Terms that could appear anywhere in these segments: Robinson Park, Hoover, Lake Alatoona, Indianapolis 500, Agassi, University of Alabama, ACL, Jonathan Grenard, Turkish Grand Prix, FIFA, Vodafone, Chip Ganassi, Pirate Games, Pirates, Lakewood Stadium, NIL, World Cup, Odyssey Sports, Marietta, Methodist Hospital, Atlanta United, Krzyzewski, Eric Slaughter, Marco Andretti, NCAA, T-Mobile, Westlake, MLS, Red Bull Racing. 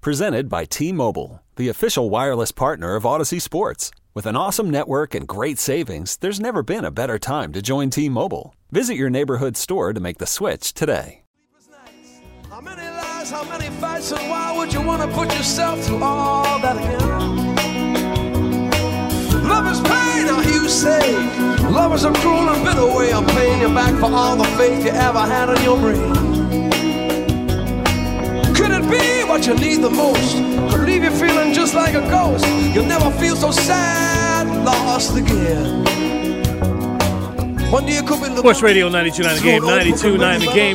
Presented by T-Mobile, the official wireless partner of Odyssey Sports. With an awesome network and great savings, there's never been a better time to join T-Mobile. Visit your neighborhood store to make the switch today. How many lies, how many fights, and why would you want to put yourself through all that again? Love is pain, I hear you say. Love is a cruel and bitter way of paying you back for all the faith you ever had in your brain. Could it be what you need the most? Could leave you feeling just like a ghost. You'll never feel so sad, lost again. One day you could be the Sports Radio 92.9 The Game,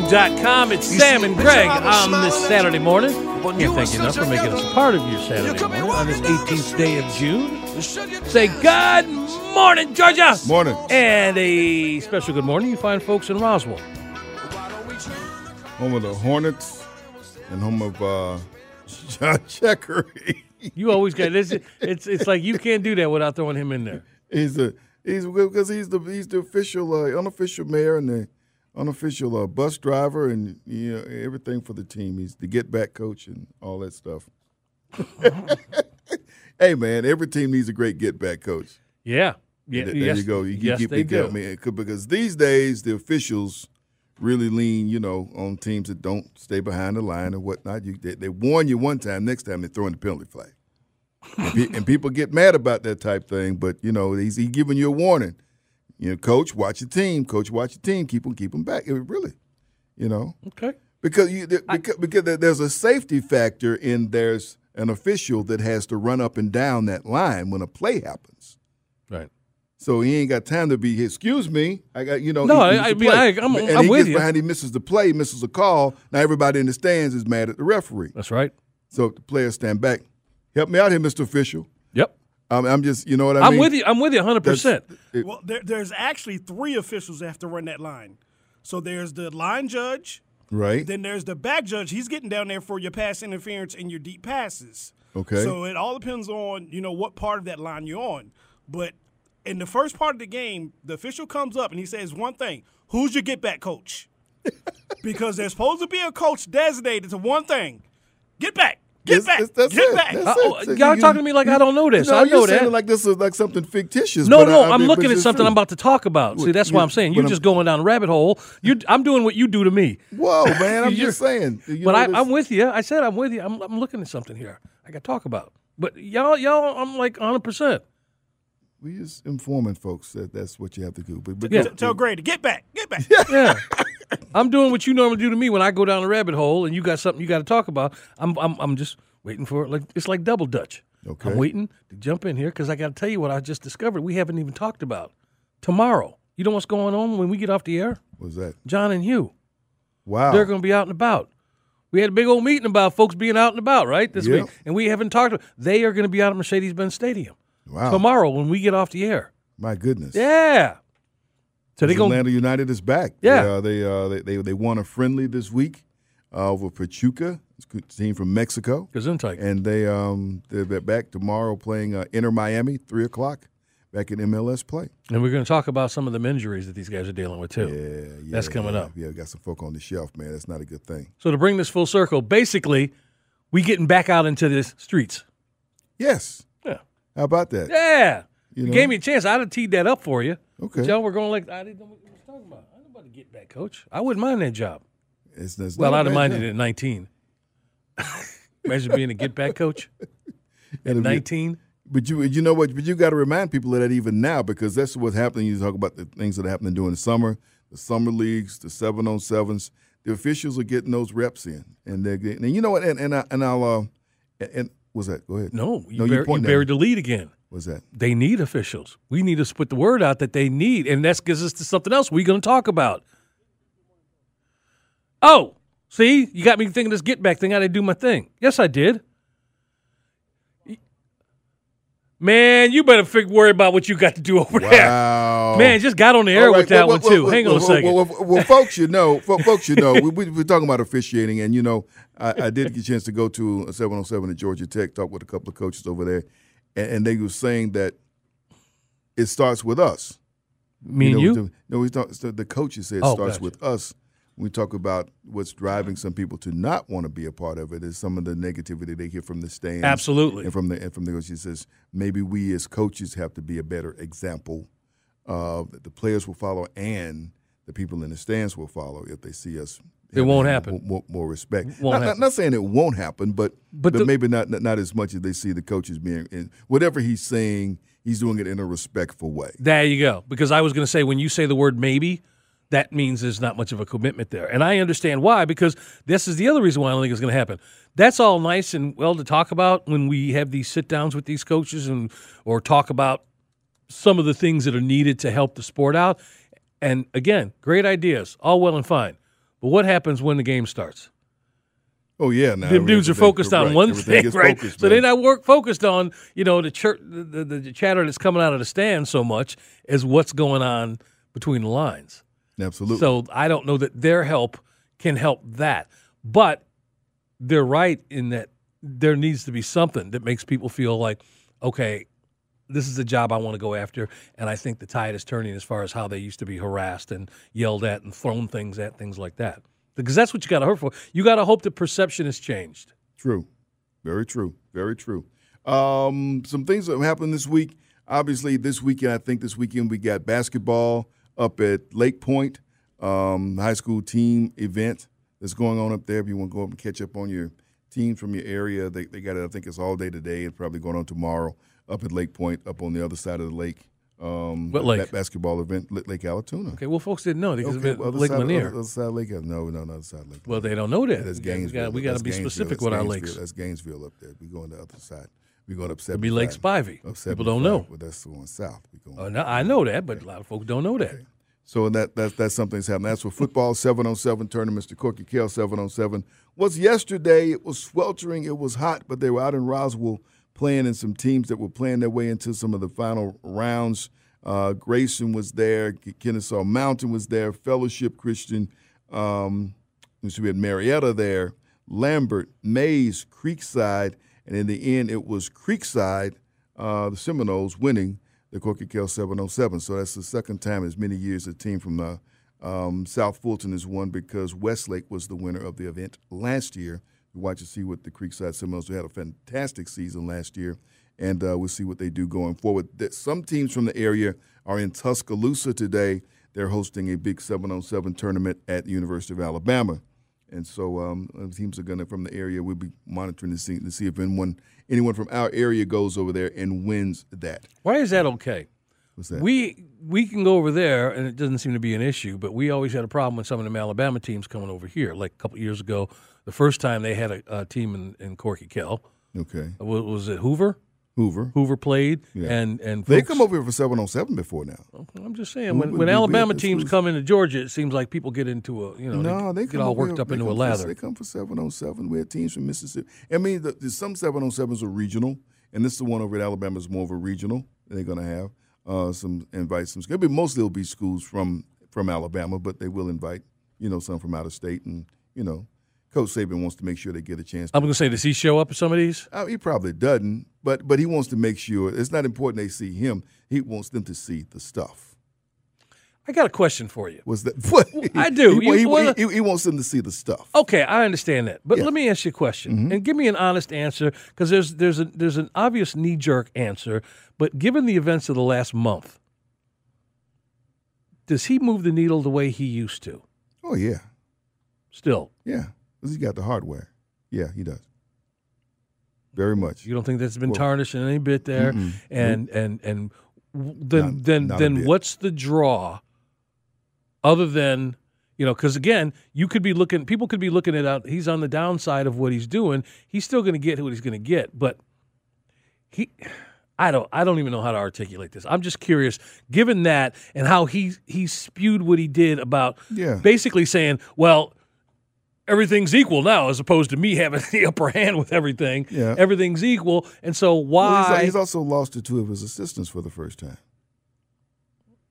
92.9thegame.com. It's Sam and Greg on this Saturday morning. Can't thank you enough for making us a part of your Saturday morning on this 18th day of June. Say good morning, Georgia. Morning. And a special good morning you find folks in Roswell. Home of the Hornets and home of John Chuckery. You always got this. It's like you can't do that without throwing him in there. He's the official, unofficial mayor and the unofficial bus driver and everything for the team. He's the get back coach and all that stuff. Hey man, every team needs a great get back coach. Yeah. You go. Because these days the officials really lean, on teams that don't stay behind the line and whatnot. They warn you one time. Next time they throw in the penalty flag. And people get mad about that type thing, but he's giving you a warning. Coach, watch your team. Coach, watch your team. Keep them back. It really, Okay. Because there's a safety factor in there's an official that has to run up and down that line when a play happens. Right. So he ain't got time to be. Excuse me. I got No, I'm with you. Behind, he misses the play, misses a call. Now everybody in the stands is mad at the referee. That's right. So if the players stand back. Help me out here, Mr. Official. Yep. I'm just, I mean? I'm with you 100%. Well, there's actually three officials that have to run that line. So there's the line judge. Right. Then there's the back judge. He's getting down there for your pass interference and your deep passes. Okay. So it all depends on, what part of that line you're on. But in the first part of the game, the official comes up and he says one thing. Who's your get-back coach? Because there's supposed to be a coach designated to one thing. Get back. Get back. Y'all talking to me like I don't know this. I know you're that. Like this is like something fictitious. No, I'm looking at something true. I'm about to talk about. See, that's why I'm saying you're just going down a rabbit hole. I'm doing what you do to me. Whoa, man! I'm just saying. I'm with you. I said I'm with you. I'm looking at something here I got to talk about. But y'all, I'm like 100%. We just informing folks that that's what you have to do. But tell Gray to get back. Yeah. I'm doing what you normally do to me when I go down a rabbit hole and you got something you got to talk about. I'm just waiting for it. Like it's like double Dutch. Okay. I'm waiting to jump in here because I got to tell you what I just discovered. We haven't even talked about tomorrow. You know what's going on when we get off the air? What's that? John and Hugh. Wow. They're going to be out and about. We had a big old meeting about folks being out and about this week, and we haven't talked about. They are going to be out at Mercedes-Benz Stadium. Wow. Tomorrow when we get off the air. My goodness. Yeah. So Atlanta United is back. Yeah. They won a friendly this week over Pachuca, a team from Mexico. Gesundheit. And they're back tomorrow playing Inter Miami, 3 o'clock, back in MLS play. And we're going to talk about some of the injuries that these guys are dealing with, too. Yeah. That's coming up. Yeah, we got some folk on the shelf, man. That's not a good thing. So to bring this full circle, basically, we getting back out into the streets. Yes. Yeah. How about that? Yeah. You gave me a chance. I'd have teed that up for you. Okay. Y'all were going like, I didn't know what you were talking about. I didn't about to get back, Coach. I wouldn't mind that job. I'd have minded it at 19. Imagine being a get back coach at 19. But you know what? But you got to remind people of that even now because that's what's happening. You talk about the things that are happening during the summer leagues, the 7-on-7s. The officials are getting those reps in, and they're getting. And you know what? And what's that? Go ahead. No, you buried the lead again. What's that? They need officials. We need to put the word out that they need, and that gives us to something else we're going to talk about. Oh, see? You got me thinking this get-back thing. I didn't do my thing. Yes, I did. Man, you better worry about what you got to do over there. Man, just got on the air with that one, too. Hang on a second. Well, folks, you know, we're talking about officiating, and, you know, I did get a chance to go to a 707 at Georgia Tech, talk with a couple of coaches over there, and they were saying that it starts with us. Me and you? No, the coaches say it starts with us. We talk about what's driving some people to not want to be a part of it is some of the negativity they hear from the stands. Absolutely. And from the coach, he says, maybe we as coaches have to be a better example. The players will follow and the people in the stands will follow if they see us. It won't happen. More respect. Not saying it won't happen, but maybe not as much as they see the coaches being. In, whatever he's saying, he's doing it in a respectful way. There you go. Because I was going to say, when you say the word maybe, that means there's not much of a commitment there. And I understand why, because this is the other reason why I don't think it's going to happen. That's all nice and well to talk about when we have these sit-downs with these coaches or talk about some of the things that are needed to help the sport out. And, again, great ideas, all well and fine. But what happens when the game starts? Oh, yeah. Nah, the dudes are focused on one thing, right? So they're not focused on, you know, the chatter that's coming out of the stand so much as what's going on between the lines. Absolutely. So I don't know that their help can help that. But they're right in that there needs to be something that makes people feel like, okay, this is the job I want to go after, and I think the tide is turning as far as how they used to be harassed and yelled at and thrown things at, things like that. Because that's what you got to hope for. You got to hope that perception has changed. True. Very true. Very true. Some things that happened this week. Obviously, this weekend, I think this weekend we got basketball up at Lake Point, high school team event that's going on up there. If you want to go up and catch up on your teams from your area, they got it. I think it's all day today. It's probably going on tomorrow up at Lake Point, up on the other side of the lake. What lake? That basketball event, Lake Alatoona. Okay, well, folks didn't know. Lake Lanier. Other side of Lake? No, other side of Lake. Well, they don't know that. Yeah, that's Gainesville. We got to be specific with our lakes. That's Gainesville up there. We're going the other side. We're going up 75. It'll be Lake Spivey. People don't know. Well, that's going south. I know that, but a lot of folks don't know that. Okay. So that's something that's happening. That's for football, 707 tournament. Mr. Corky Kell, 707. Was yesterday, it was sweltering, it was hot, but they were out in Roswell playing in some teams that were playing their way into some of the final rounds. Grayson was there. Kennesaw Mountain was there. Fellowship Christian. We had Marietta there. Lambert, Mays, Creekside. And in the end, it was Creekside, the Seminoles, winning the Corky Kell 707. So that's the second time in as many years a team from South Fulton has won, because Westlake was the winner of the event last year. We'll watch and see what the Creekside Seminoles had a fantastic season last year, and we'll see what they do going forward. Some teams from the area are in Tuscaloosa today. They're hosting a big 707 tournament at the University of Alabama. And so teams are gonna from the area. We'll be monitoring to see if anyone from our area goes over there and wins that. Why is that okay? What's that? We can go over there, and it doesn't seem to be an issue. But we always had a problem with some of them Alabama teams coming over here. Like a couple years ago, the first time they had a team in Corky Kell. Okay, was it Hoover? Hoover played, yeah. and they come over here for 707 before now. I'm just saying, when Alabama teams come into Georgia, it seems like people get into they get all worked up into a lather. They come for 707. We had teams from Mississippi. I mean, some 707s are regional, and this is the one over at Alabama is more of a regional. They're going to have some invite some. It'll be mostly it'll be schools from Alabama, but they will invite some from out of state, and Coach Saban wants to make sure they get a chance. I'm going to say, does he show up at some of these? He probably doesn't, but he wants to make sure. It's not important they see him. He wants them to see the stuff. I got a question for you. Was that what? Well, I do. He wants them to see the stuff. Okay, I understand that. But let me ask you a question, and give me an honest answer, because there's an obvious knee-jerk answer, but given the events of the last month, does he move the needle the way he used to? Oh, yeah. Still? Yeah. He's got the hardware. Yeah, he does. Very much. You don't think that's been tarnished in any bit there? Mm-mm. And then what's the draw other than, because, again, people could be looking at out. He's on the downside of what he's doing. He's still going to get what he's going to get. But I don't even know how to articulate this. I'm just curious, given that and how he spewed what he did about basically saying, well, everything's equal now, as opposed to me having the upper hand with everything. Yeah. Everything's equal, and so why? Well, he's also lost to two of his assistants for the first time.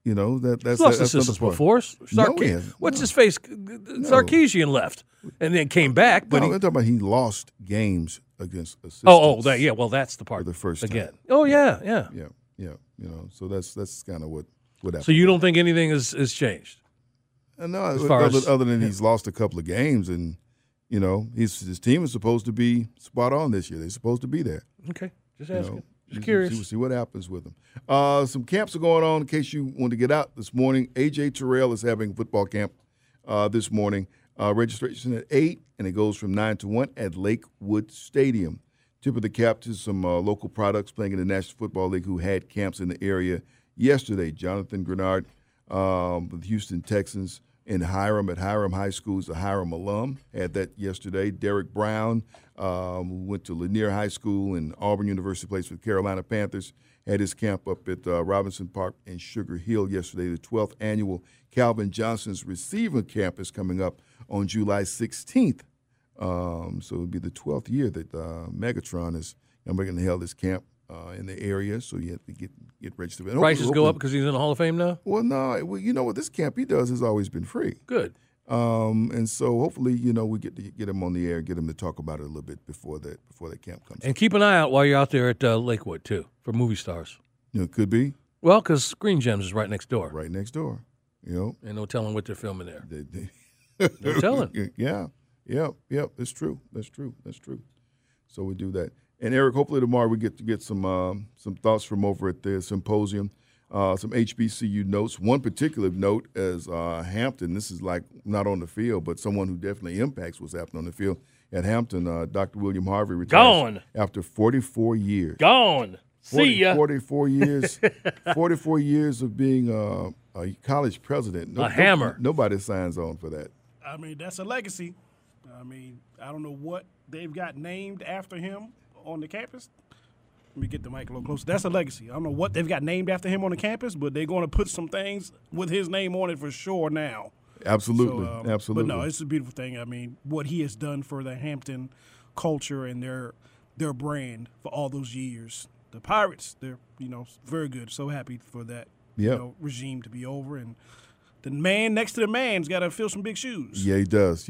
You know, that's lost that, assistants before. What's his face? Sarkisian left and then came back. But I'm talking about he lost games against assistants. Well, that's the part. For the first time. Yeah. You know, so that's kind of what happened. So you don't think anything has changed? No, other than he's lost a couple of games, and you know his team is supposed to be spot on this year. They're supposed to be there. Okay, just asking. Just curious. We'll see what happens with them. Some camps are going on in case you want to get out this morning. AJ Terrell is having a football camp this morning. Registration at 8, and it goes from 9 to 1 at Lakewood Stadium. Tip of the cap to some local products playing in the National Football League who had camps in the area yesterday. Jonathan Grenard with Houston Texans in Hiram at Hiram High School is a Hiram alum. Had that yesterday. Derek Brown, who went to Lanier High School and Auburn University, plays for the Carolina Panthers, had his camp up at Robinson Park in Sugar Hill yesterday. The 12th annual Calvin Johnson's Receiver Camp is coming up on July 16th. So it would be the 12th year that Megatron is going to hold this camp in the area, so you have to get registered. And prices go up because he's in the Hall of Fame now? Well, no. Well, you know what this camp he does has always been free. Good. And so hopefully, you know, we get to get him on the air, get him to talk about it a little bit before that camp comes. And keep an eye out while you're out there at Lakewood, too, for movie stars. You know, it could be. Well, because Screen Gems is right next door. You know. And no telling what they're filming there. No telling. Yeah, That's true. So we do that. And, Eric, hopefully tomorrow we get to get some thoughts from over at the symposium, some HBCU notes. One particular note is Hampton. This is like not on the field, but someone who definitely impacts what's happening on the field at Hampton. Dr. William Harvey retires after 44 years. 44 years. 44 years of being a college president. Nobody signs on for that. I mean, that's a legacy. I mean, I don't know what they've got named after him on the campus. Let me get the mic a little closer. That's a legacy. I don't know what they've got named after him on the campus, but they're going to put some things with his name on it for sure now. Absolutely. So, But no, it's a beautiful thing. I mean, what he has done for the Hampton culture and their brand for all those years. The Pirates, they're, you know, very good. So happy for that regime to be over. And the man next to the man's got to fill some big shoes. Yeah, he does.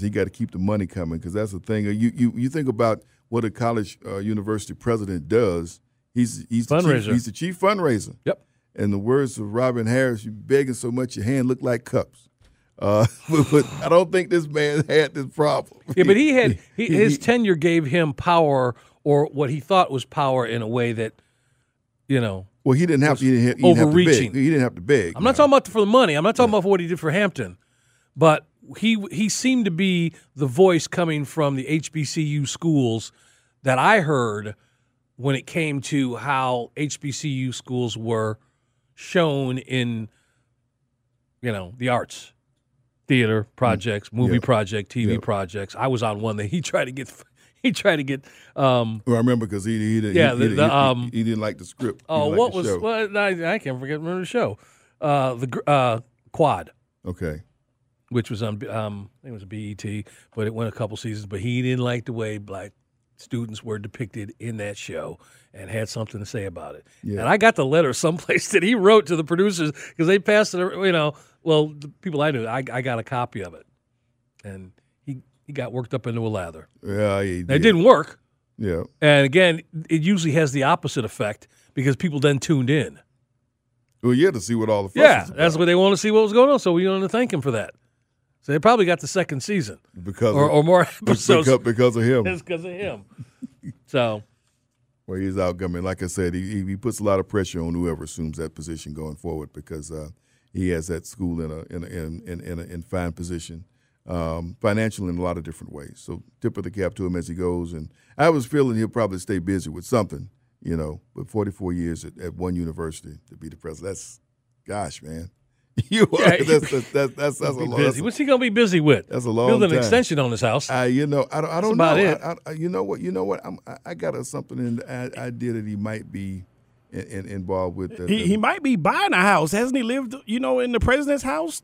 He got to keep the money coming because that's the thing. You think about what a college university president does. He's the chief fundraiser. Yep. In the words of Robin Harris, you begging so much your hand look like cups. But I don't think this man had this problem. Yeah, but he had his tenure gave him power, or what he thought was power, in a way that, you know. Well, he didn't have to. He didn't have to beg. He didn't have to beg. I'm not talking about for the money. I'm not talking about for what he did for Hampton, but he seemed to be the voice coming from the HBCU schools that I heard when it came to how HBCU schools were shown in, you know, the arts, theater projects, movie project, TV projects. I was on one that he tried to get. I remember because he didn't like the script. I can't remember the show. The Quad. Okay. Which was on, I think it was BET, but it went a couple seasons. But he didn't like the way black students were depicted in that show and had something to say about it. Yeah. And I got the letter someplace that he wrote to the producers because they passed it, you know. Well, the people I knew, I got a copy of it. And he got worked up into a lather. Yeah, he did. It didn't work. Yeah. And again, it usually has the opposite effect because people then tuned in. Well, you had to see what all the fuss was about. That's what they want to see what was going on. So we want to thank him for that. So they probably got the second season or more episodes because of him. It's because of him. So. Well, he's outgumming. Like I said, he puts a lot of pressure on whoever assumes that position going forward because he has that school in fine position. Financially in a lot of different ways. So tip of the cap to him as he goes. And I was feeling he'll probably stay busy with something, you know, but 44 years at one university to be the president. That's, gosh, man. That's a lot. What's he gonna be busy with? That's a long time. Build an extension on his house. I don't know. That's about it. You know what? I got something in the idea that he might be involved with the, he might be buying a house. Hasn't he lived, you know, in the president's house?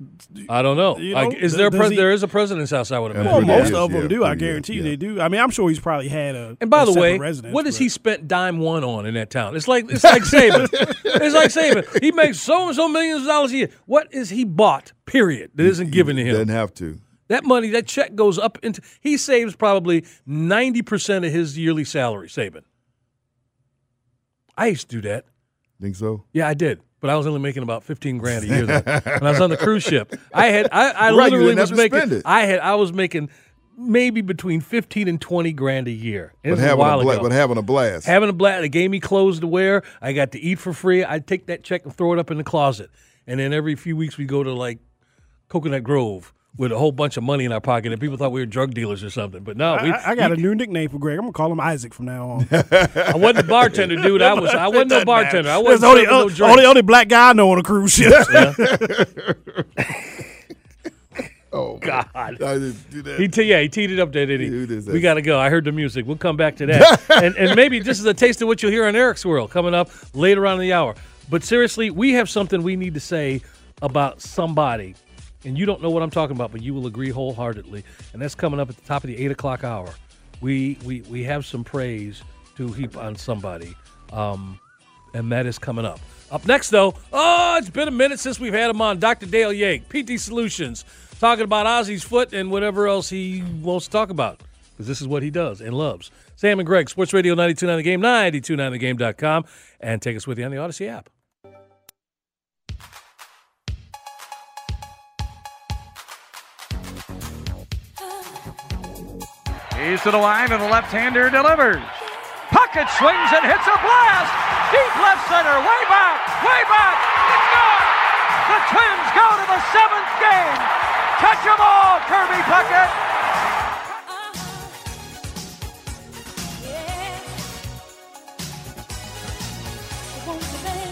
I don't know. You know, like, is there there is a president's house, I would imagine. Well, most of them do. I guarantee you they do. I mean, I'm sure he's probably had a residence. And by the way, what has he spent dime one on in that town? It's like Saban. It's like Saban. He makes so millions of dollars a year. What is he bought, period, that isn't given to him? Doesn't have to. That money, that check goes up into – he saves probably 90% of his yearly salary, Saban. I used to do that. Think so? Yeah, I did. But I was only making about $15,000 a year then. When I was on the cruise ship. I was making maybe between $15,000 and $20,000 a year. But having a blast. Having a blast. They gave me clothes to wear. I got to eat for free. I'd take that check and throw it up in the closet. And then every few weeks we'd go to like Coconut Grove with a whole bunch of money in our pocket, and people thought we were drug dealers or something. But no. I got a new nickname for Greg. I'm going to call him Isaac from now on. I wasn't a bartender, dude. I wasn't no bartender. I wasn't only black guy I know on a cruise ship. Yeah. Oh, God. I just do that. He teed it up there, didn't he? We got to go. I heard the music. We'll come back to that. and maybe this is a taste of what you'll hear on Eric's World coming up later on in the hour. But seriously, we have something we need to say about somebody. And you don't know what I'm talking about, but you will agree wholeheartedly. And that's coming up at the top of the 8 o'clock hour. We have some praise to heap on somebody, and that is coming up. Up next, though, it's been a minute since we've had him on, Dr. Dale Yake, PT Solutions, talking about Ozzie's foot and whatever else he wants to talk about, because this is what he does and loves. Sam and Greg, Sports Radio 92.9 The Game, 92.9thegame.com, and take us with you on the Odyssey app. He's to the line, and the left-hander delivers. Puckett swings and hits a blast. Deep left center, way back, it's gone. The Twins go to the 7th game. Catch them all, Kirby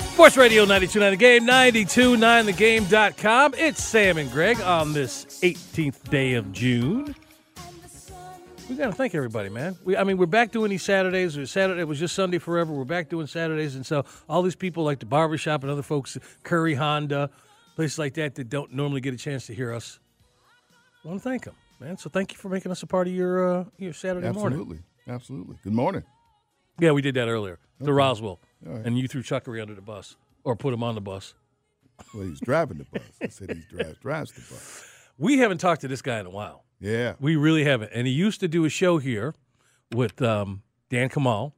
Puckett. Sports Radio 92.9 The Game, 92.9thegame.com. It's Sam and Greg on this 18th day of June. We got to thank everybody, man. We're back doing these Saturdays. It was just Sunday forever. We're back doing Saturdays. And so all these people like the barbershop and other folks, Curry, Honda, places like that don't normally get a chance to hear us, I want to thank them, man. So thank you for making us a part of your Saturday morning. Absolutely. Good morning. Yeah, we did that earlier to Roswell. Right. And you threw Chuckery under the bus or put him on the bus. Well, he's driving the bus. I said he drives the bus. We haven't talked to this guy in a while. Yeah. We really haven't. And he used to do a show here with Dan Kamal.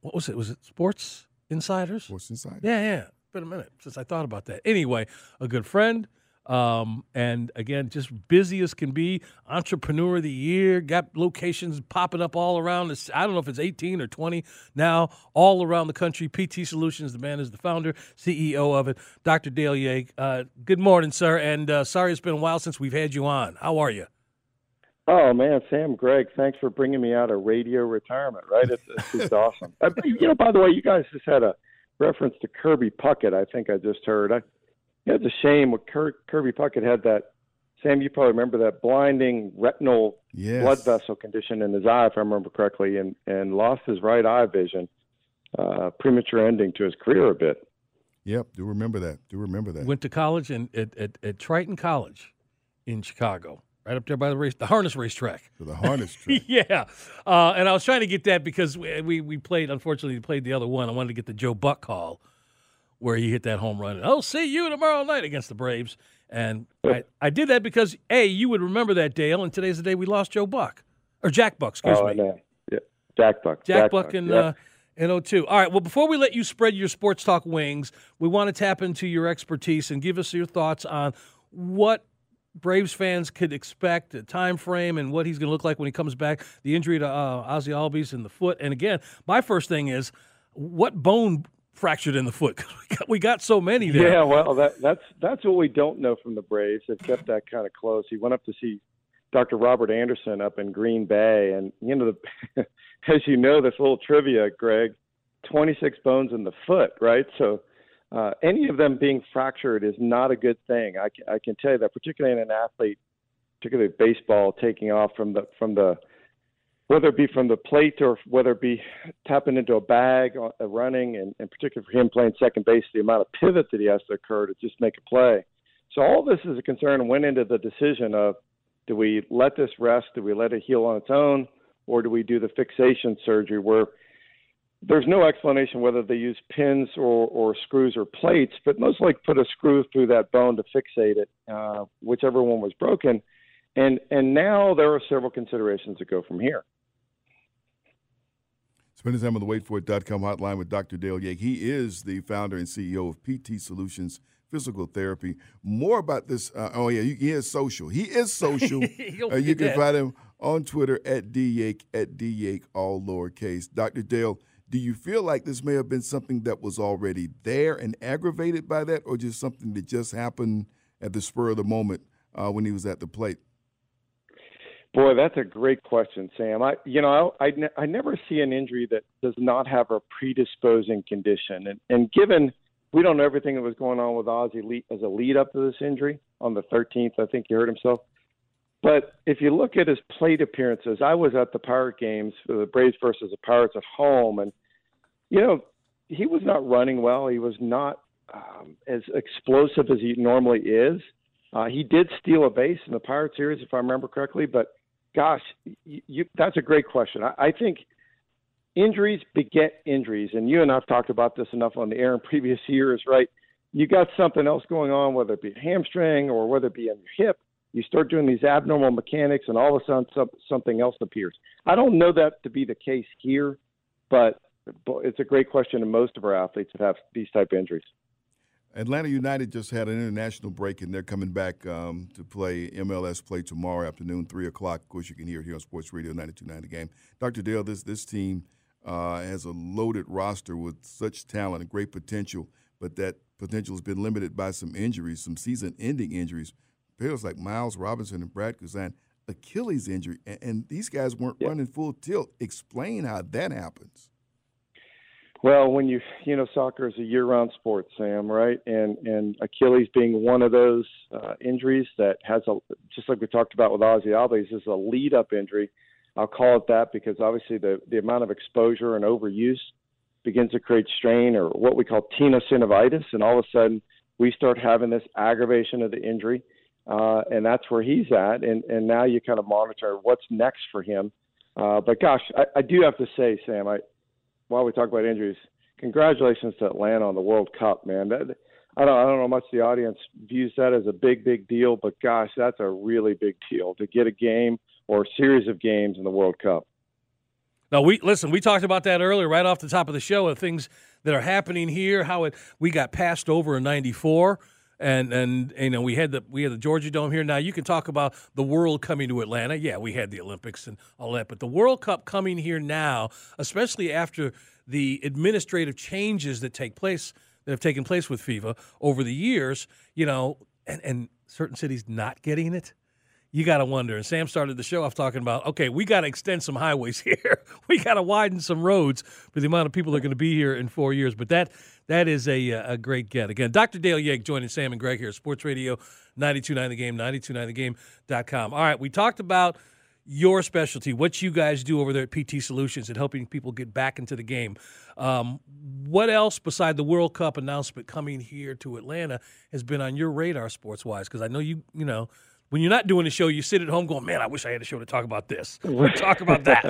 What was it? Was it Sports Insiders? Sports Insiders. Yeah. It's been a minute since I thought about that. Anyway, a good friend. And, again, just busy as can be. Entrepreneur of the Year. Got locations popping up all around. I don't know if it's 18 or 20 now, all around the country. PT Solutions, the man is the founder, CEO of it, Dr. Dale Yake. Good morning, sir. And sorry it's been a while since we've had you on. How are you? Oh, man, Sam, Greg, thanks for bringing me out of radio retirement, right? It's awesome. By the way, you guys just had a reference to Kirby Puckett, I think I just heard. It's a shame what Kirby Puckett had that. Sam, you probably remember that blinding retinal blood vessel condition in his eye, if I remember correctly, and lost his right eye vision. Premature ending to his career a bit. Yep, do remember that. Went to college at Triton College in Chicago, right up there by the harness racetrack. So the harness track. Yeah, and I was trying to get that because we played. Unfortunately, we played the other one. I wanted to get the Joe Buck call, where he hit that home run. And I'll see you tomorrow night against the Braves. And I did that because, A, you would remember that, Dale, and today's the day we lost Joe Buck. Or Jack Buck, excuse me. I know. Yeah. Jack Buck. Jack Buck in 02. All right, well, before we let you spread your sports talk wings, we want to tap into your expertise and give us your thoughts on what Braves fans could expect, the time frame, and what he's going to look like when he comes back, the injury to Ozzie Albies in the foot. And, again, my first thing is, what bone fractured in the foot? We got so many there. Yeah, well, that's what we don't know from the Braves. They've kept that kind of close. He went up to see Dr. Robert Anderson up in Green Bay, and as you know, this little trivia, Greg, 26 bones in the foot, right? So any of them being fractured is not a good thing. I can tell you that, particularly in an athlete, particularly baseball, taking off from the whether it be from the plate or whether it be tapping into a bag, running, and particularly for him playing second base, the amount of pivot that he has to occur to just make a play. So all this is a concern went into the decision of, do we let this rest? Do we let it heal on its own? Or do we do the fixation surgery where there's no explanation whether they use pins or screws or plates, but most likely put a screw through that bone to fixate it, whichever one was broken. And now there are several considerations that go from here. Spend time on the waitforit.com hotline with Dr. Dale Yake. He is the founder and CEO of PT Solutions Physical Therapy. More about this. He is social. You can find him on Twitter at dyake, all lowercase. Dr. Dale, do you feel like this may have been something that was already there and aggravated by that, or just something that just happened at the spur of the moment when he was at the plate? Boy, that's a great question, Sam. I never see an injury that does not have a predisposing condition. And given we don't know everything that was going on with Ozzie as a lead up to this injury on the 13th, I think he hurt himself. But if you look at his plate appearances, I was at the Pirate games, the Braves versus the Pirates at home. And, he was not running well. He was not as explosive as he normally is. He did steal a base in the Pirate series, if I remember correctly. But, gosh, that's a great question. I think injuries beget injuries, and you and I have talked about this enough on the air in previous years, right? You got something else going on, whether it be a hamstring or whether it be on your hip. You start doing these abnormal mechanics, and all of a sudden something else appears. I don't know that to be the case here, but it's a great question to most of our athletes that have these type of injuries. Atlanta United just had an international break, and they're coming back to play MLS play tomorrow afternoon, 3 o'clock. Of course, you can hear it here on Sports Radio 92.9 The Game. Dr. Dale, this team has a loaded roster with such talent and great potential, but that potential has been limited by some injuries, some season-ending injuries. Players like Miles Robinson and Brad Kuzan, Achilles injury, and these guys weren't running full tilt. Explain how that happens. Well, when soccer is a year-round sport, Sam, right? And Achilles being one of those injuries that has just like we talked about with Ozzie Albies, is a lead-up injury. I'll call it that because obviously the amount of exposure and overuse begins to create strain or what we call tenosynovitis, and all of a sudden we start having this aggravation of the injury, and that's where he's at. And now you kind of monitor what's next for him. But gosh, I do have to say, Sam, while we talk about injuries, congratulations to Atlanta on the World Cup, man. I don't know much the audience views that as a big, big deal, but gosh, that's a really big deal to get a game or a series of games in the World Cup. Now, we talked about that earlier right off the top of the show of things that are happening here, how we got passed over in 94, and we had the Georgia Dome here. Now, you can talk about the world coming to Atlanta. Yeah, we had the Olympics and all that, but the World Cup coming here now, especially after the administrative changes that have taken place with FIFA over the years, and certain cities not getting it, you got to wonder. And Sam started the show off talking about, okay, we got to extend some highways here. We got to widen some roads for the amount of people that are going to be here in 4 years. But that is a great get. Again, Dr. Dale Yake joining Sam and Greg here at Sports Radio 92.9 The Game, 92.9thegame.com. All right, we talked about your specialty, what you guys do over there at PT Solutions and helping people get back into the game. What else beside the World Cup announcement coming here to Atlanta has been on your radar sports-wise? Because I know you when you're not doing a show, you sit at home going, man, I wish I had a show to talk about this or talk about that.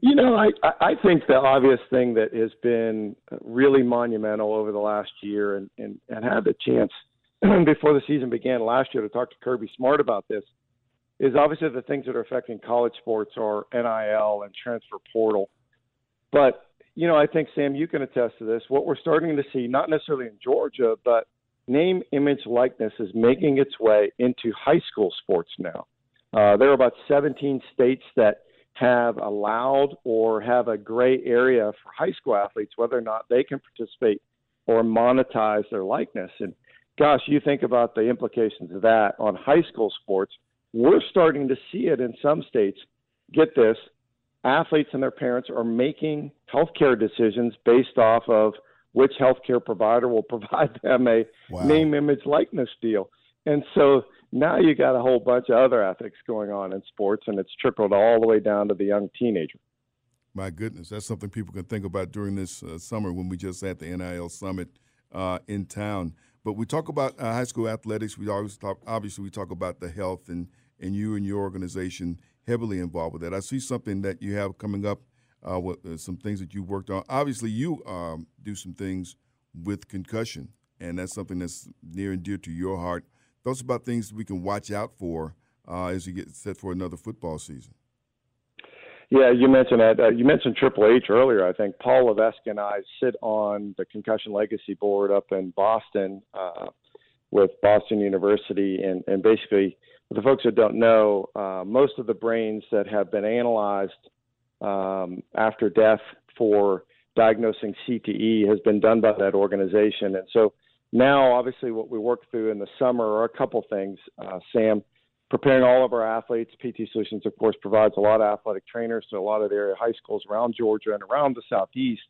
I think the obvious thing that has been really monumental over the last year and had the chance before the season began last year to talk to Kirby Smart about this is obviously the things that are affecting college sports are NIL and transfer portal. But, I think, Sam, you can attest to this. What we're starting to see, not necessarily in Georgia, but name, image, likeness is making its way into high school sports now. There are about 17 states that have allowed or have a gray area for high school athletes, whether or not they can participate or monetize their likeness. And, gosh, you think about the implications of that on high school sports. We're starting to see it in some states. Get this, athletes and their parents are making healthcare decisions based off of which healthcare provider will provide them a name, image, likeness deal. And so now you got a whole bunch of other ethics going on in sports, and it's trickled all the way down to the young teenager. My goodness, that's something people can think about during this summer when we just had the NIL Summit in town. But we talk about high school athletics. We always talk, obviously, we talk about the health, and you and your organization heavily involved with that. I see something that you have coming up, with some things that you worked on. Obviously, you do some things with concussion, and that's something that's near and dear to your heart. Those are about things we can watch out for as you get set for another football season. Yeah, you mentioned that. You mentioned Triple H earlier. I think Paul Levesque and I sit on the Concussion Legacy Board up in Boston with Boston University. And basically, for the folks that don't know, most of the brains that have been analyzed after death for diagnosing CTE has been done by that organization. And so now, obviously, what we work through in the summer are a couple things, Sam. Preparing all of our athletes. PT Solutions, of course, provides a lot of athletic trainers to a lot of the area high schools around Georgia and around the Southeast.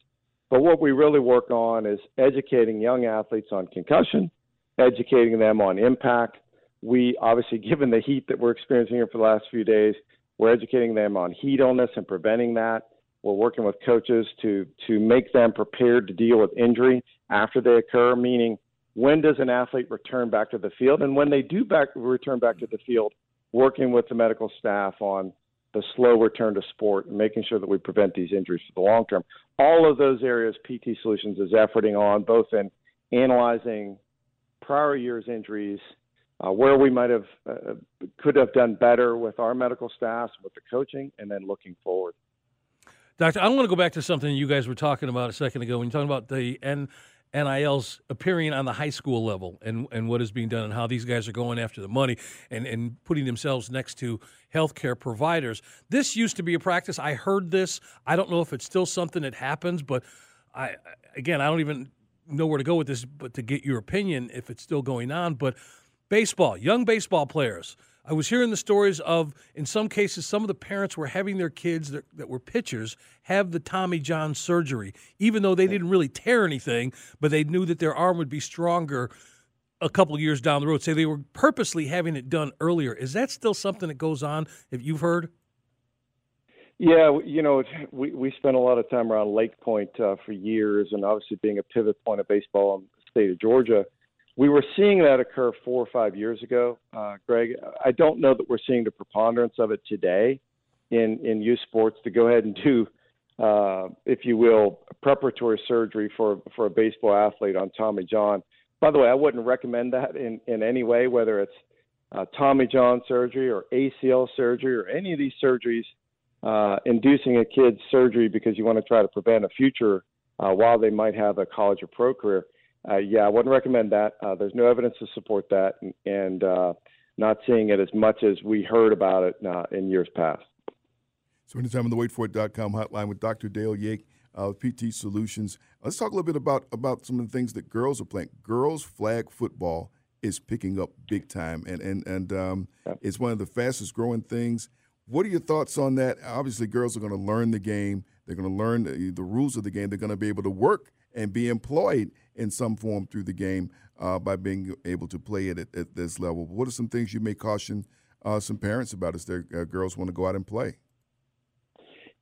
But what we really work on is educating young athletes on concussion, educating them on impact. We obviously, given the heat that we're experiencing here for the last few days, we're educating them on heat illness and preventing that. We're working with coaches to make them prepared to deal with injury after they occur, meaning when does an athlete return back to the field? And when they do return back to the field, working with the medical staff on the slow return to sport and making sure that we prevent these injuries for the long term. All of those areas PT Solutions is efforting on, both in analyzing prior year's injuries, where we might have could have done better with our medical staff, with the coaching, and then looking forward. Doctor, I want to go back to something you guys were talking about a second ago when you talking about the NILs appearing on the high school level and what is being done and how these guys are going after the money and putting themselves next to healthcare providers. This used to be a practice. I heard this. I don't know if it's still something that happens, but I don't even know where to go with this, but to get your opinion if it's still going on. But baseball, young baseball players, I was hearing the stories of, in some cases, some of the parents were having their kids that were pitchers have the Tommy John surgery, even though they didn't really tear anything, but they knew that their arm would be stronger a couple years down the road. So they were purposely having it done earlier. Is that still something that goes on, if you've heard? Yeah, you know, we spent a lot of time around Lake Point for years, and obviously being a pivot point of baseball in the state of Georgia, we were seeing that occur 4 or 5 years ago, Greg. I don't know that we're seeing the preponderance of it today in youth sports to go ahead and do, if you will, preparatory surgery for a baseball athlete on Tommy John. By the way, I wouldn't recommend that in any way, whether it's Tommy John surgery or ACL surgery or any of these surgeries, inducing a kid's surgery because you want to try to prevent a future while they might have a college or pro career. I wouldn't recommend that. There's no evidence to support that, and not seeing it as much as we heard about it in years past. So anytime on the waitforit.com hotline with Dr. Dale Yake of PT Solutions. Let's talk a little bit about some of the things that girls are playing. Girls flag football is picking up big time, and it's one of the fastest growing things. What are your thoughts on that? Obviously, girls are going to learn the game. They're going to learn the rules of the game. They're going to be able to work and be employed in some form through the game by being able to play it at this level. What are some things you may caution some parents about as their girls want to go out and play?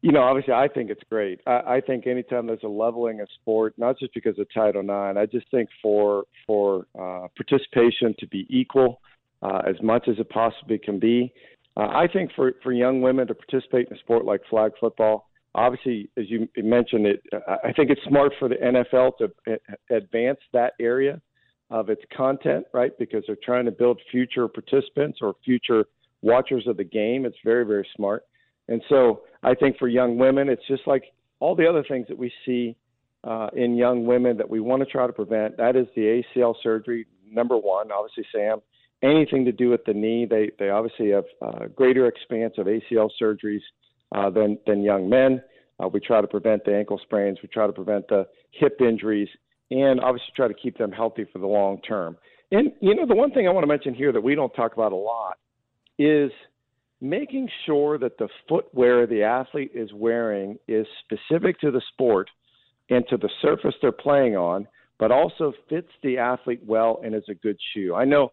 You know, obviously, I think it's great. I think anytime there's a leveling of sport, not just because of Title IX, I just think for participation to be equal as much as it possibly can be. I think for young women to participate in a sport like flag football, obviously, as you mentioned, I think it's smart for the NFL to advance that area of its content, right? Because they're trying to build future participants or future watchers of the game. It's very, very smart. And so I think for young women, it's just like all the other things that we see in young women that we want to try to prevent. That is the ACL surgery, number one, obviously, Sam. Anything to do with the knee, they obviously have a greater expanse of ACL surgeries than young men. We try to prevent the ankle sprains. We try to prevent the hip injuries, and obviously try to keep them healthy for the long term. And, you know, the one thing I want to mention here that we don't talk about a lot is making sure that the footwear the athlete is wearing is specific to the sport and to the surface they're playing on, but also fits the athlete well and is a good shoe. I know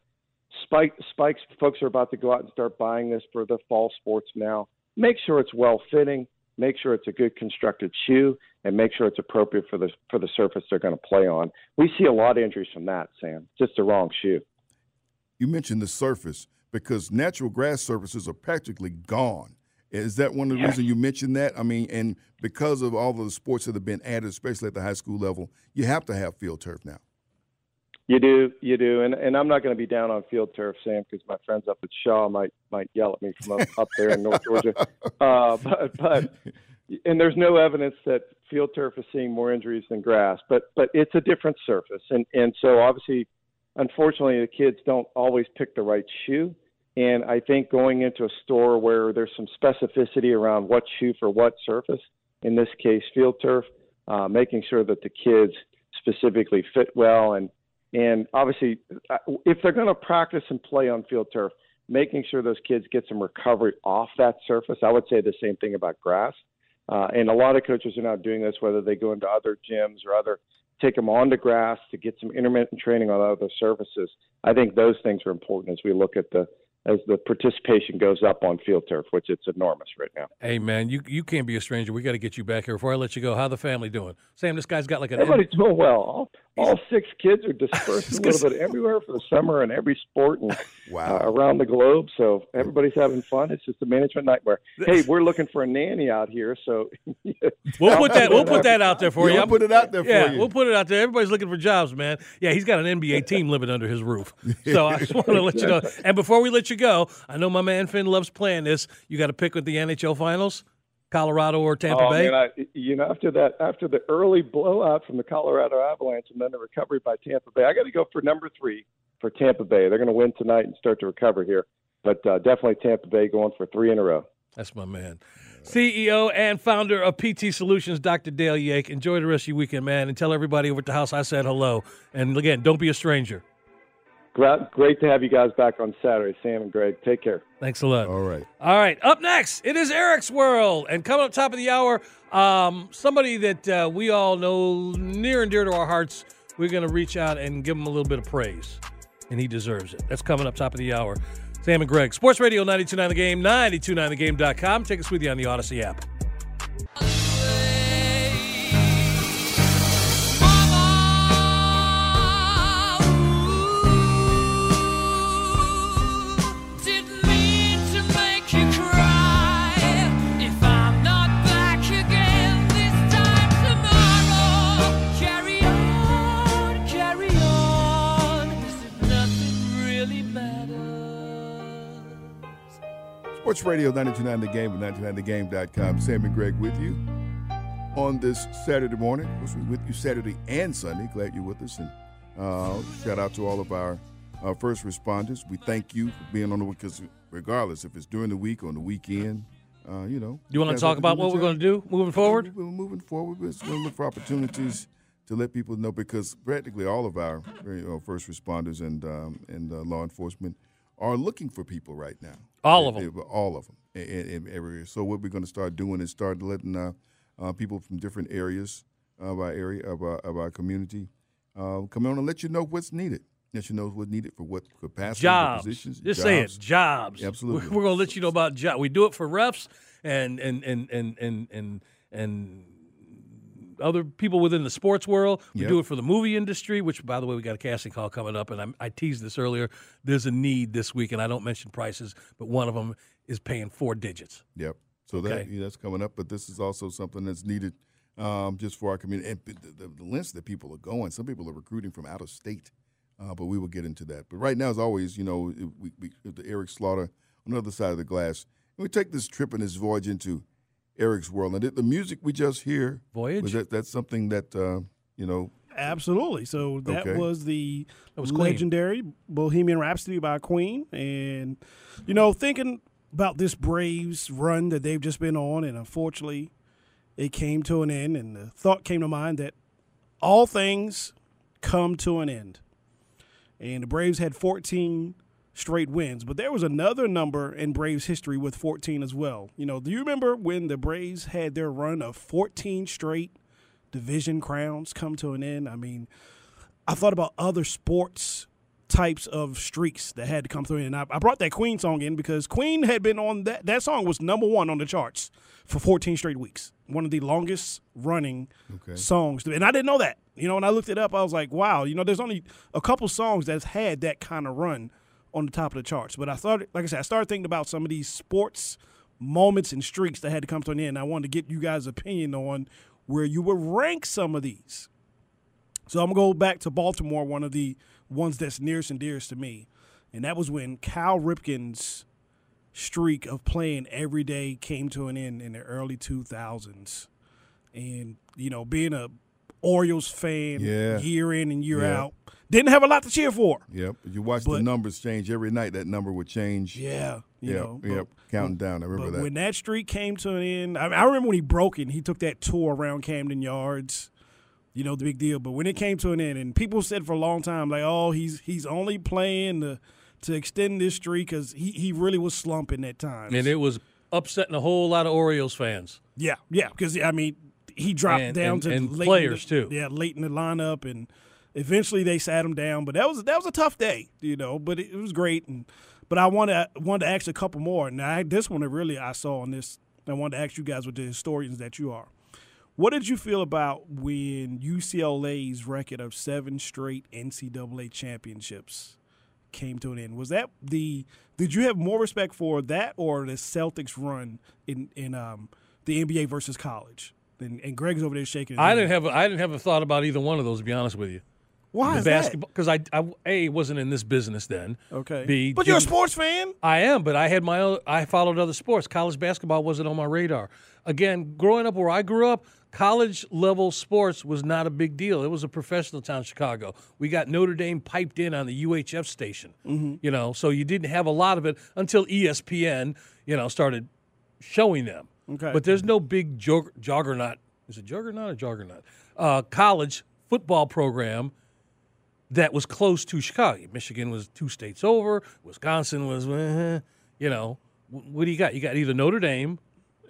Spikes, folks are about to go out and start buying this for the fall sports now. Make sure it's well-fitting, make sure it's a good constructed shoe, and make sure it's appropriate for the surface they're going to play on. We see a lot of injuries from that, Sam, just the wrong shoe. You mentioned the surface because natural grass surfaces are practically gone. Is that one of the reasons you mentioned that? I mean, and because of all of the sports that have been added, especially at the high school level, you have to have field turf now. You do. And I'm not going to be down on field turf, Sam, because my friends up at Shaw might yell at me from up there in North Georgia. But there's no evidence that field turf is seeing more injuries than grass. But it's a different surface. And so, obviously, unfortunately, the kids don't always pick the right shoe. And I think going into a store where there's some specificity around what shoe for what surface, in this case, field turf, making sure that the kids specifically fit well and obviously, if they're going to practice and play on field turf, making sure those kids get some recovery off that surface. I would say the same thing about grass. And a lot of coaches are not doing this, whether they go into other gyms or take them onto grass to get some intermittent training on other surfaces. I think those things are important as we look at as the participation goes up on field turf, which it's enormous right now. Hey, man, you can't be a stranger. We got to get you back here. Before I let you go, how the family doing? Sam, this guy's got like an... Everybody's doing well. All six kids are dispersed a little bit everywhere for the summer in every sport and around the globe. So everybody's having fun. It's just a management nightmare. Hey, we're looking for a nanny out here, so... we'll put that out there for you. We'll put it out there for you. Yeah, we'll put it out there. Everybody's looking for jobs, man. Yeah, he's got an NBA team living under his roof. So I just want to let you know. And before we let you go, I know my man Finn loves playing this. You got to pick with the NHL Finals, Colorado or Tampa Bay. Man, after the early blowout from the Colorado Avalanche and then the recovery by Tampa Bay, I got to go for number 3 for Tampa Bay. They're going to win tonight and start to recover here, but definitely Tampa Bay going for 3 in a row. That's my man. CEO and founder of PT Solutions, Dr. Dale Yake. Enjoy the rest of your weekend, man, and tell everybody over at the house I said hello. And again, don't be a stranger. Great to have you guys back on Saturday, Sam and Greg. Take care. Thanks a lot. All right. Up next, it is Eric's World. And coming up top of the hour, somebody that we all know near and dear to our hearts, we're going to reach out and give him a little bit of praise. And he deserves it. That's coming up top of the hour. Sam and Greg, Sports Radio 92.9 The Game, 92.9thegame.com. Take us with you on the Odyssey app. Sports Radio 92.9 The Game with 92.9thegame.com. Sam and Greg with you on this Saturday morning. Of course, we're with you Saturday and Sunday. Glad you're with us. And shout out to all of our first responders. We thank you for being on the week, because regardless if it's during the week or on the weekend, you want to talk about what we're going to do moving forward? We're moving forward. We're going to look for opportunities to let people know, because practically all of our first responders and law enforcement are looking for people right now. All of them. In every area. So what we're going to start doing is start letting people from different areas of our area, of our community, come on and let you know what's needed. Let you know what's needed for what capacity, jobs. Positions. Just say it, jobs. Absolutely. We're going to let you know about jobs. We do it for refs and other people within the sports world. We do it for the movie industry, which, by the way, we got a casting call coming up, and I teased this earlier. There's a need this week, and I don't mention prices, but one of them is paying 4 digits. Yep. So that's coming up, but this is also something that's needed just for our community. And the lengths that people are going, some people are recruiting from out of state, but we will get into that. But right now, as always, we the Eric Slaughter on the other side of the glass, and we take this trip and this voyage into Eric's World. And the music we just hear, Voyage, that's something that, Absolutely. So that was the legendary Queen. Bohemian Rhapsody by Queen. And, thinking about this Braves run that they've just been on, and unfortunately it came to an end, and the thought came to mind that all things come to an end. And the Braves had 14 straight wins, but there was another number in Braves history with 14 as well. Do you remember when the Braves had their run of 14 straight division crowns come to an end? I mean, I thought about other sports types of streaks that had to come through. And I brought that Queen song in because Queen had been on that song was number one on the charts for 14 straight weeks. One of the longest running songs. And I didn't know that. You know, when I looked it up, I was like, wow, you know, there's only a couple songs that's had that kind of run on the top of the charts. But I thought, like I said, I started thinking about some of these sports moments and streaks that had to come to an end. I wanted to get you guys' opinion on where you would rank some of these. So I'm going to go back to Baltimore, one of the ones that's nearest and dearest to me. And that was when Cal Ripken's streak of playing every day came to an end in the early 2000s. And, you know, being a Orioles fan year in and year out, didn't have a lot to cheer for. Yep. You watch the numbers change every night. That number would change. Yeah. You know, counting down. I remember that. When that streak came to an end, I remember when he broke it and he took that tour around Camden Yards. You know, the big deal. But when it came to an end, and people said for a long time, like, oh, he's only playing to extend this streak because he really was slumping at times. And it was upsetting a whole lot of Orioles fans. Yeah, yeah, because, I mean, he dropped down to late players, too. Yeah, late in the lineup, and eventually they sat him down. But that was a tough day, you know, but it was great. But I wanted to ask a couple more. And this one really I saw on this. I wanted to ask you guys, with the historians that you are, what did you feel about when UCLA's record of 7 straight NCAA championships came to an end? Was that did you have more respect for that or the Celtics' run in the NBA versus college? And Greg's over there shaking his head. I didn't have a thought about either one of those, to be honest with you. Why is that? Because I wasn't in this business then. Okay. But you're a sports fan. I am, but I had my own. I followed other sports. College basketball wasn't on my radar. Again, growing up where I grew up, college-level sports was not a big deal. It was a professional town, Chicago. We got Notre Dame piped in on the UHF station, you know, so you didn't have a lot of it until ESPN, you know, started showing them. Okay. But there's no big juggernaut. Is it juggernaut or juggernaut? College football program that was close to Chicago. Michigan was 2 states over. Wisconsin was, you know, what do you got? You got either Notre Dame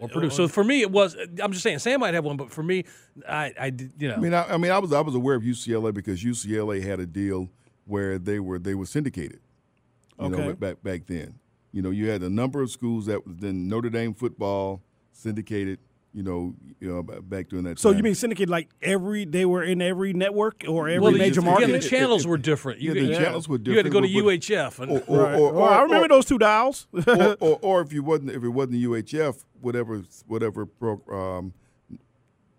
or Purdue. So for me, it was. I'm just saying, Sam might have one, but for me, I did. You know, I was aware of UCLA because UCLA had a deal where they were syndicated. You know, back then, you know, you had a number of schools that was then Notre Dame football syndicated. You know, back during that time. So you mean syndicated like they were in every network or every major market? Yeah, the channels were different. You had to go to UHF. Or I remember those 2 dials. or if it wasn't UHF, whatever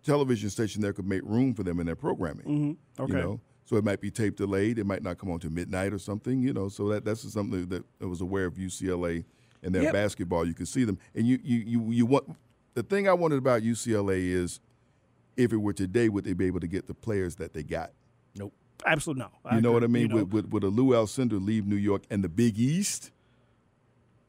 television station there could make room for them in their programming. Mm-hmm. Okay. You know? So it might be tape delayed. It might not come on to midnight or something. You know, so that's something that I was aware of UCLA and their basketball. You could see them, and you want. The thing I wondered about UCLA is, if it were today, would they be able to get the players that they got? Nope. Absolutely no. I agree. What I mean? You know. Would a Lew Alcindor leave New York and the Big East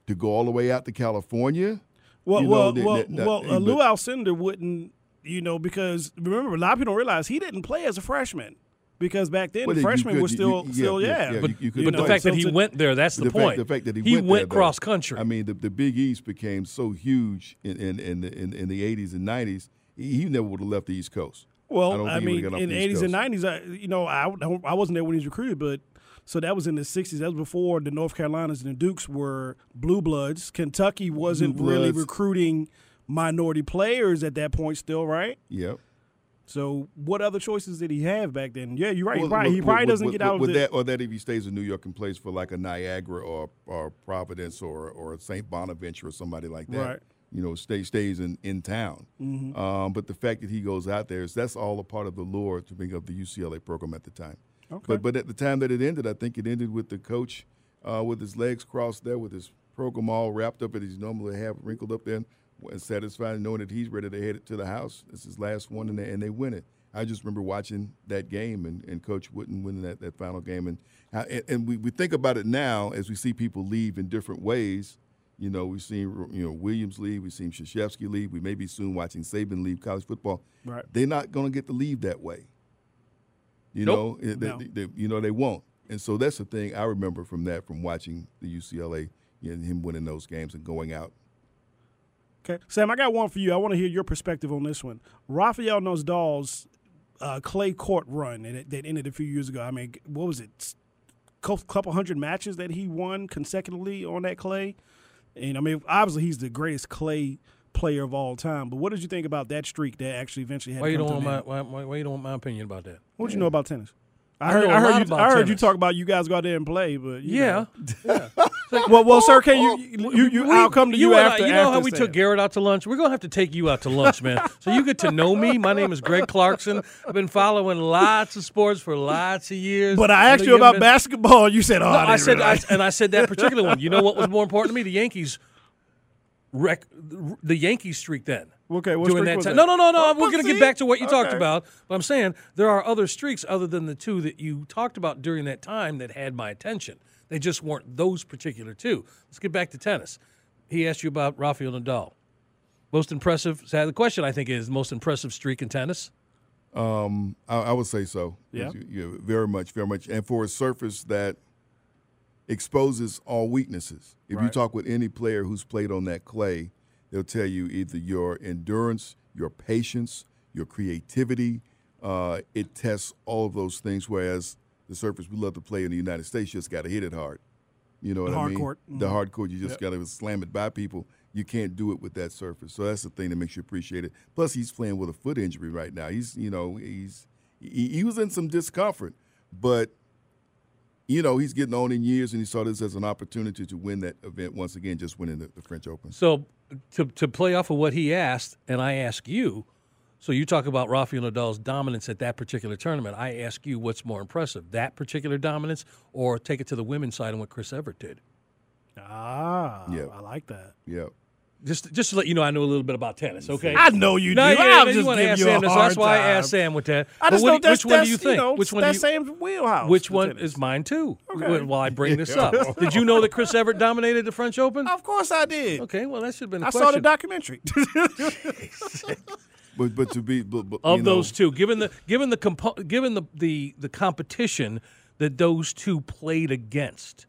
to go all the way out to California? Lew Alcindor wouldn't, you know, because remember, a lot of people don't realize he didn't play as a freshman. Because back then, freshmen were still. But the fact that he went there, that's the point. He went cross-country. I mean, the Big East became so huge in the 80s and 90s, he never would have left the East Coast. Well, I mean, in the 80s and 90s, I wasn't there when he was recruited, but so that was in the 60s. That was before the North Carolinas and the Dukes were blue bloods. Kentucky wasn't really recruiting minority players at that point still, right? Yep. So what other choices did he have back then? Yeah, you're right. He probably doesn't get out of that. Or that if he stays in New York and plays for like a Niagara or Providence or St. Bonaventure or somebody like that. Right. You know, stays in town. Mm-hmm. But the fact that he goes out there, that's all a part of the lure to bring up the UCLA program at the time. Okay. But at the time that it ended, I think it ended with the coach with his legs crossed there, with his program all wrapped up that he's normally have wrinkled up there. And satisfied knowing that he's ready to head it to the house. It's his last one, and they win it. I just remember watching that game, and Coach Wooden winning that final game. And we think about it now as we see people leave in different ways. You know, we've seen Williams leave. We've seen Krzyzewski leave. We may be soon watching Saban leave college football. Right. They're not going to get to leave that way. They won't. And so that's the thing I remember from watching the UCLA and him winning those games and going out. Okay. Sam, I got one for you. I want to hear your perspective on this one. Rafael Nadal's clay court run that ended a few years ago. I mean, what was it? couple hundred matches that he won consecutively on that clay. And, I mean, obviously he's the greatest clay player of all time. But what did you think about that streak that actually eventually had why you don't want my opinion about that? What do you know about tennis? I heard you talk about you guys go out there and play, but you know. Well, sir, can you I'll come to you after. You know after how we took Garrett out to lunch? We're gonna have to take you out to lunch, man. So you get to know me. My name is Greg Clarkson. I've been following lots of sports for lots of years. But I asked you about basketball. You said, "Oh, no, I said that particular one. You know what was more important to me? The Yankees. The Yankees streak then. Okay, what streak was that? No. We're going to get back to what you talked about. But I'm saying there are other streaks other than the two that you talked about during that time that had my attention. They just weren't those particular two. Let's get back to tennis. He asked you about Rafael Nadal. Most impressive. So the question I think is most impressive streak in tennis. I would say so. Yeah. Very much, very much. And for a surface that exposes all weaknesses. If you talk with any player who's played on that clay, they'll tell you either your endurance, your patience, your creativity. It tests all of those things, whereas the surface we love to play in the United States, you just got to hit it hard. You know what I mean? Court. Mm-hmm. The hard court. You just got to slam it by people. You can't do it with that surface. So that's the thing that makes you appreciate it. Plus, he's playing with a foot injury right now. He was in some discomfort, but you know, he's getting on in years, and he saw this as an opportunity to win that event once again, just winning the French Open. So to play off of what he asked, and I ask you, so you talk about Rafael Nadal's dominance at that particular tournament. I ask you what's more impressive, that particular dominance or take it to the women's side and what Chris Evert did? Ah, yeah. I like that. Yeah. Just to let you know, I know a little bit about tennis, okay? I know you do. I'm just giving you a hard time. That's why I asked Sam with that. I just know that's Sam's wheelhouse. Which one is mine, too, while I bring this up. Did you know that Chris Evert dominated the French Open? Of course I did. Okay, well, that should have been a question. I saw the documentary. But to be – of those two, given the competition that those two played against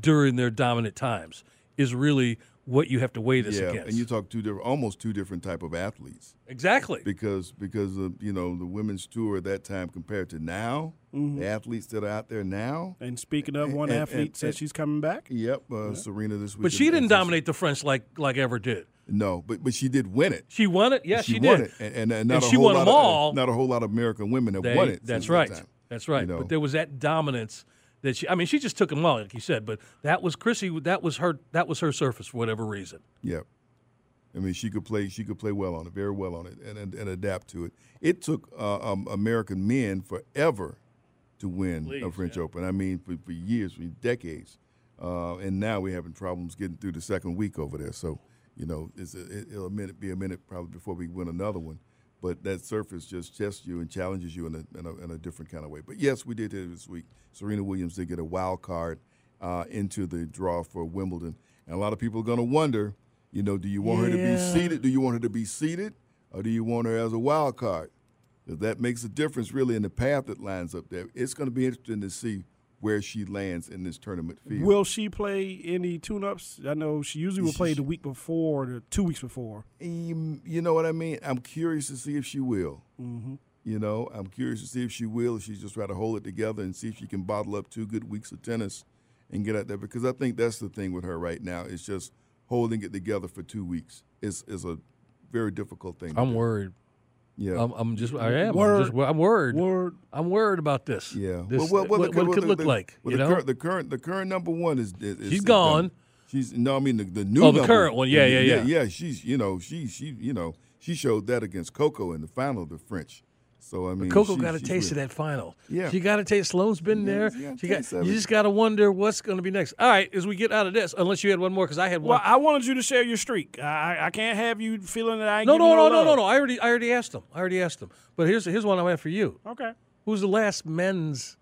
during their dominant times is really – what you have to weigh this against. And you talk almost two different type of athletes. Exactly. Because of, you know, the women's tour at that time compared to now, the athletes that are out there now. And speaking of, one athlete said she's coming back. Yep, Serena this week. But she didn't dominate the French like Ever did. No, but she did win it. She won it? Yeah, she did. It. And she won them all. Not a whole lot of American women have won it. That's right. That's right. You know? But there was that dominance. That she just took them all, like you said, but that was Chrissy. That was her surface for whatever reason. Yeah, I mean, she could play well on it, very well on it, and adapt to it. It took American men forever to win a French Open. I mean, for years, for decades, and now we're having problems getting through the second week over there. So, you know, it'll be a minute probably before we win another one. But that surface just tests you and challenges you in a different kind of way. But, yes, we did it this week. Serena Williams did get a wild card into the draw for Wimbledon. And a lot of people are going to wonder, you know, do you want her to be seeded? Do you want her to be seeded? Or do you want her as a wild card? Because that makes a difference, really, in the path that lines up there. It's going to be interesting to see where she lands in this tournament field. Will she play any tune-ups? I know she usually will play the week before, the 2 weeks before. You know what I mean? I'm curious to see if she will. Mm-hmm. You know, I'm curious to see if she will, if she's just trying to hold it together and see if she can bottle up 2 good weeks of tennis and get out there. Because I think that's the thing with her right now. It's just holding it together for 2 weeks is a very difficult thing. I'm worried. Yeah, I'm worried about this. Yeah, what it could look like. Well, the current number one is she's gone. The current one. Yeah. She showed that against Coco in the final of the French. So I mean, but Coco got a taste of that final. Yeah, she got a taste. Sloane's been there. You just got to wonder what's going to be next. All right, as we get out of this, unless you had one more, because I had one. Well, I wanted you to share your streak. I can't have you feeling that I. No. I already asked them. But here's one I have for you. Okay. Who's the last men's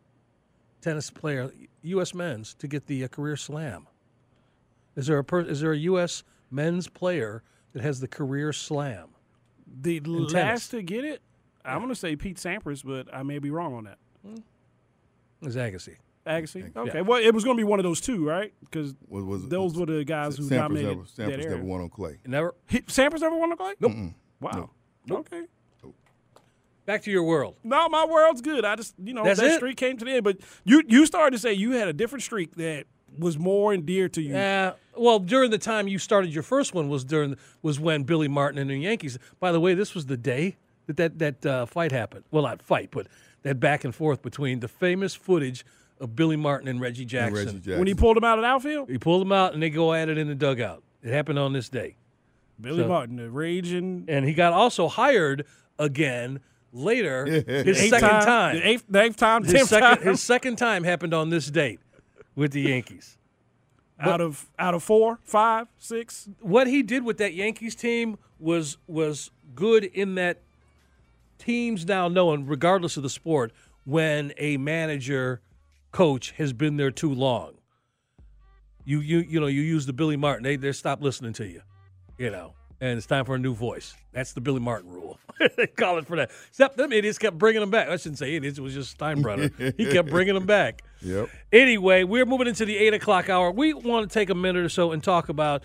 tennis player, U.S. men's, to get the career slam? Is there a U.S. men's player that has the career slam? The last tennis to get it. I'm going to say Pete Sampras, but I may be wrong on that. It's Agassi. Okay. Yeah. Well, it was going to be one of those two, right? Because those were the guys who dominated that era. Sampras never won on clay. Sampras never won on clay? Nope. Wow. Nope. Okay. Nope. Back to your world. No, my world's good. I just, you know, streak came to the end. But you started to say you had a different streak that was more endeared to you. Yeah. Well, during the time you started your first one was when Billy Martin and the Yankees. By the way, this was the day that fight happened. Well, not fight, but that back and forth between the famous footage of Billy Martin and Reggie Jackson. When he pulled him out of the outfield? He pulled him out, and they go at it in the dugout. It happened on this day. Billy Martin, the raging. And he got also hired again later, his second time. His second time happened on this date with the Yankees. Out of 4, 5, 6. What he did with that Yankees team was good in that teams now know, and regardless of the sport, when a manager coach has been there too long. You use the Billy Martin. They stop listening to you, you know, and it's time for a new voice. That's the Billy Martin rule. They call it for that. Except them idiots kept bringing them back. I shouldn't say idiots. It was just Steinbrenner. He kept bringing them back. Yep. Anyway, we're moving into the 8 o'clock hour. We want to take a minute or so and talk about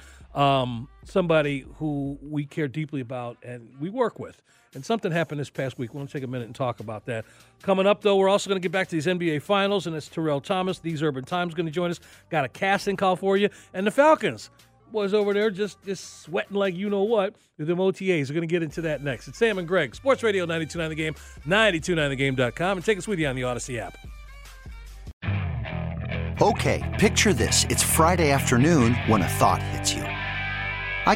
somebody who we care deeply about and we work with. And something happened this past week. We want to take a minute and talk about that. Coming up, though, we're also going to get back to these NBA Finals, and it's Terrell Thomas. These Urban Times going to join us. Got a casting call for you. And the Falcons was over there just sweating like you-know-what with them OTAs. We're going to get into that next. It's Sam and Greg, Sports Radio 92.9 The Game, 92.9thegame.com, and take us with you on the Odyssey app. Okay, picture this. It's Friday afternoon when a thought hits you. I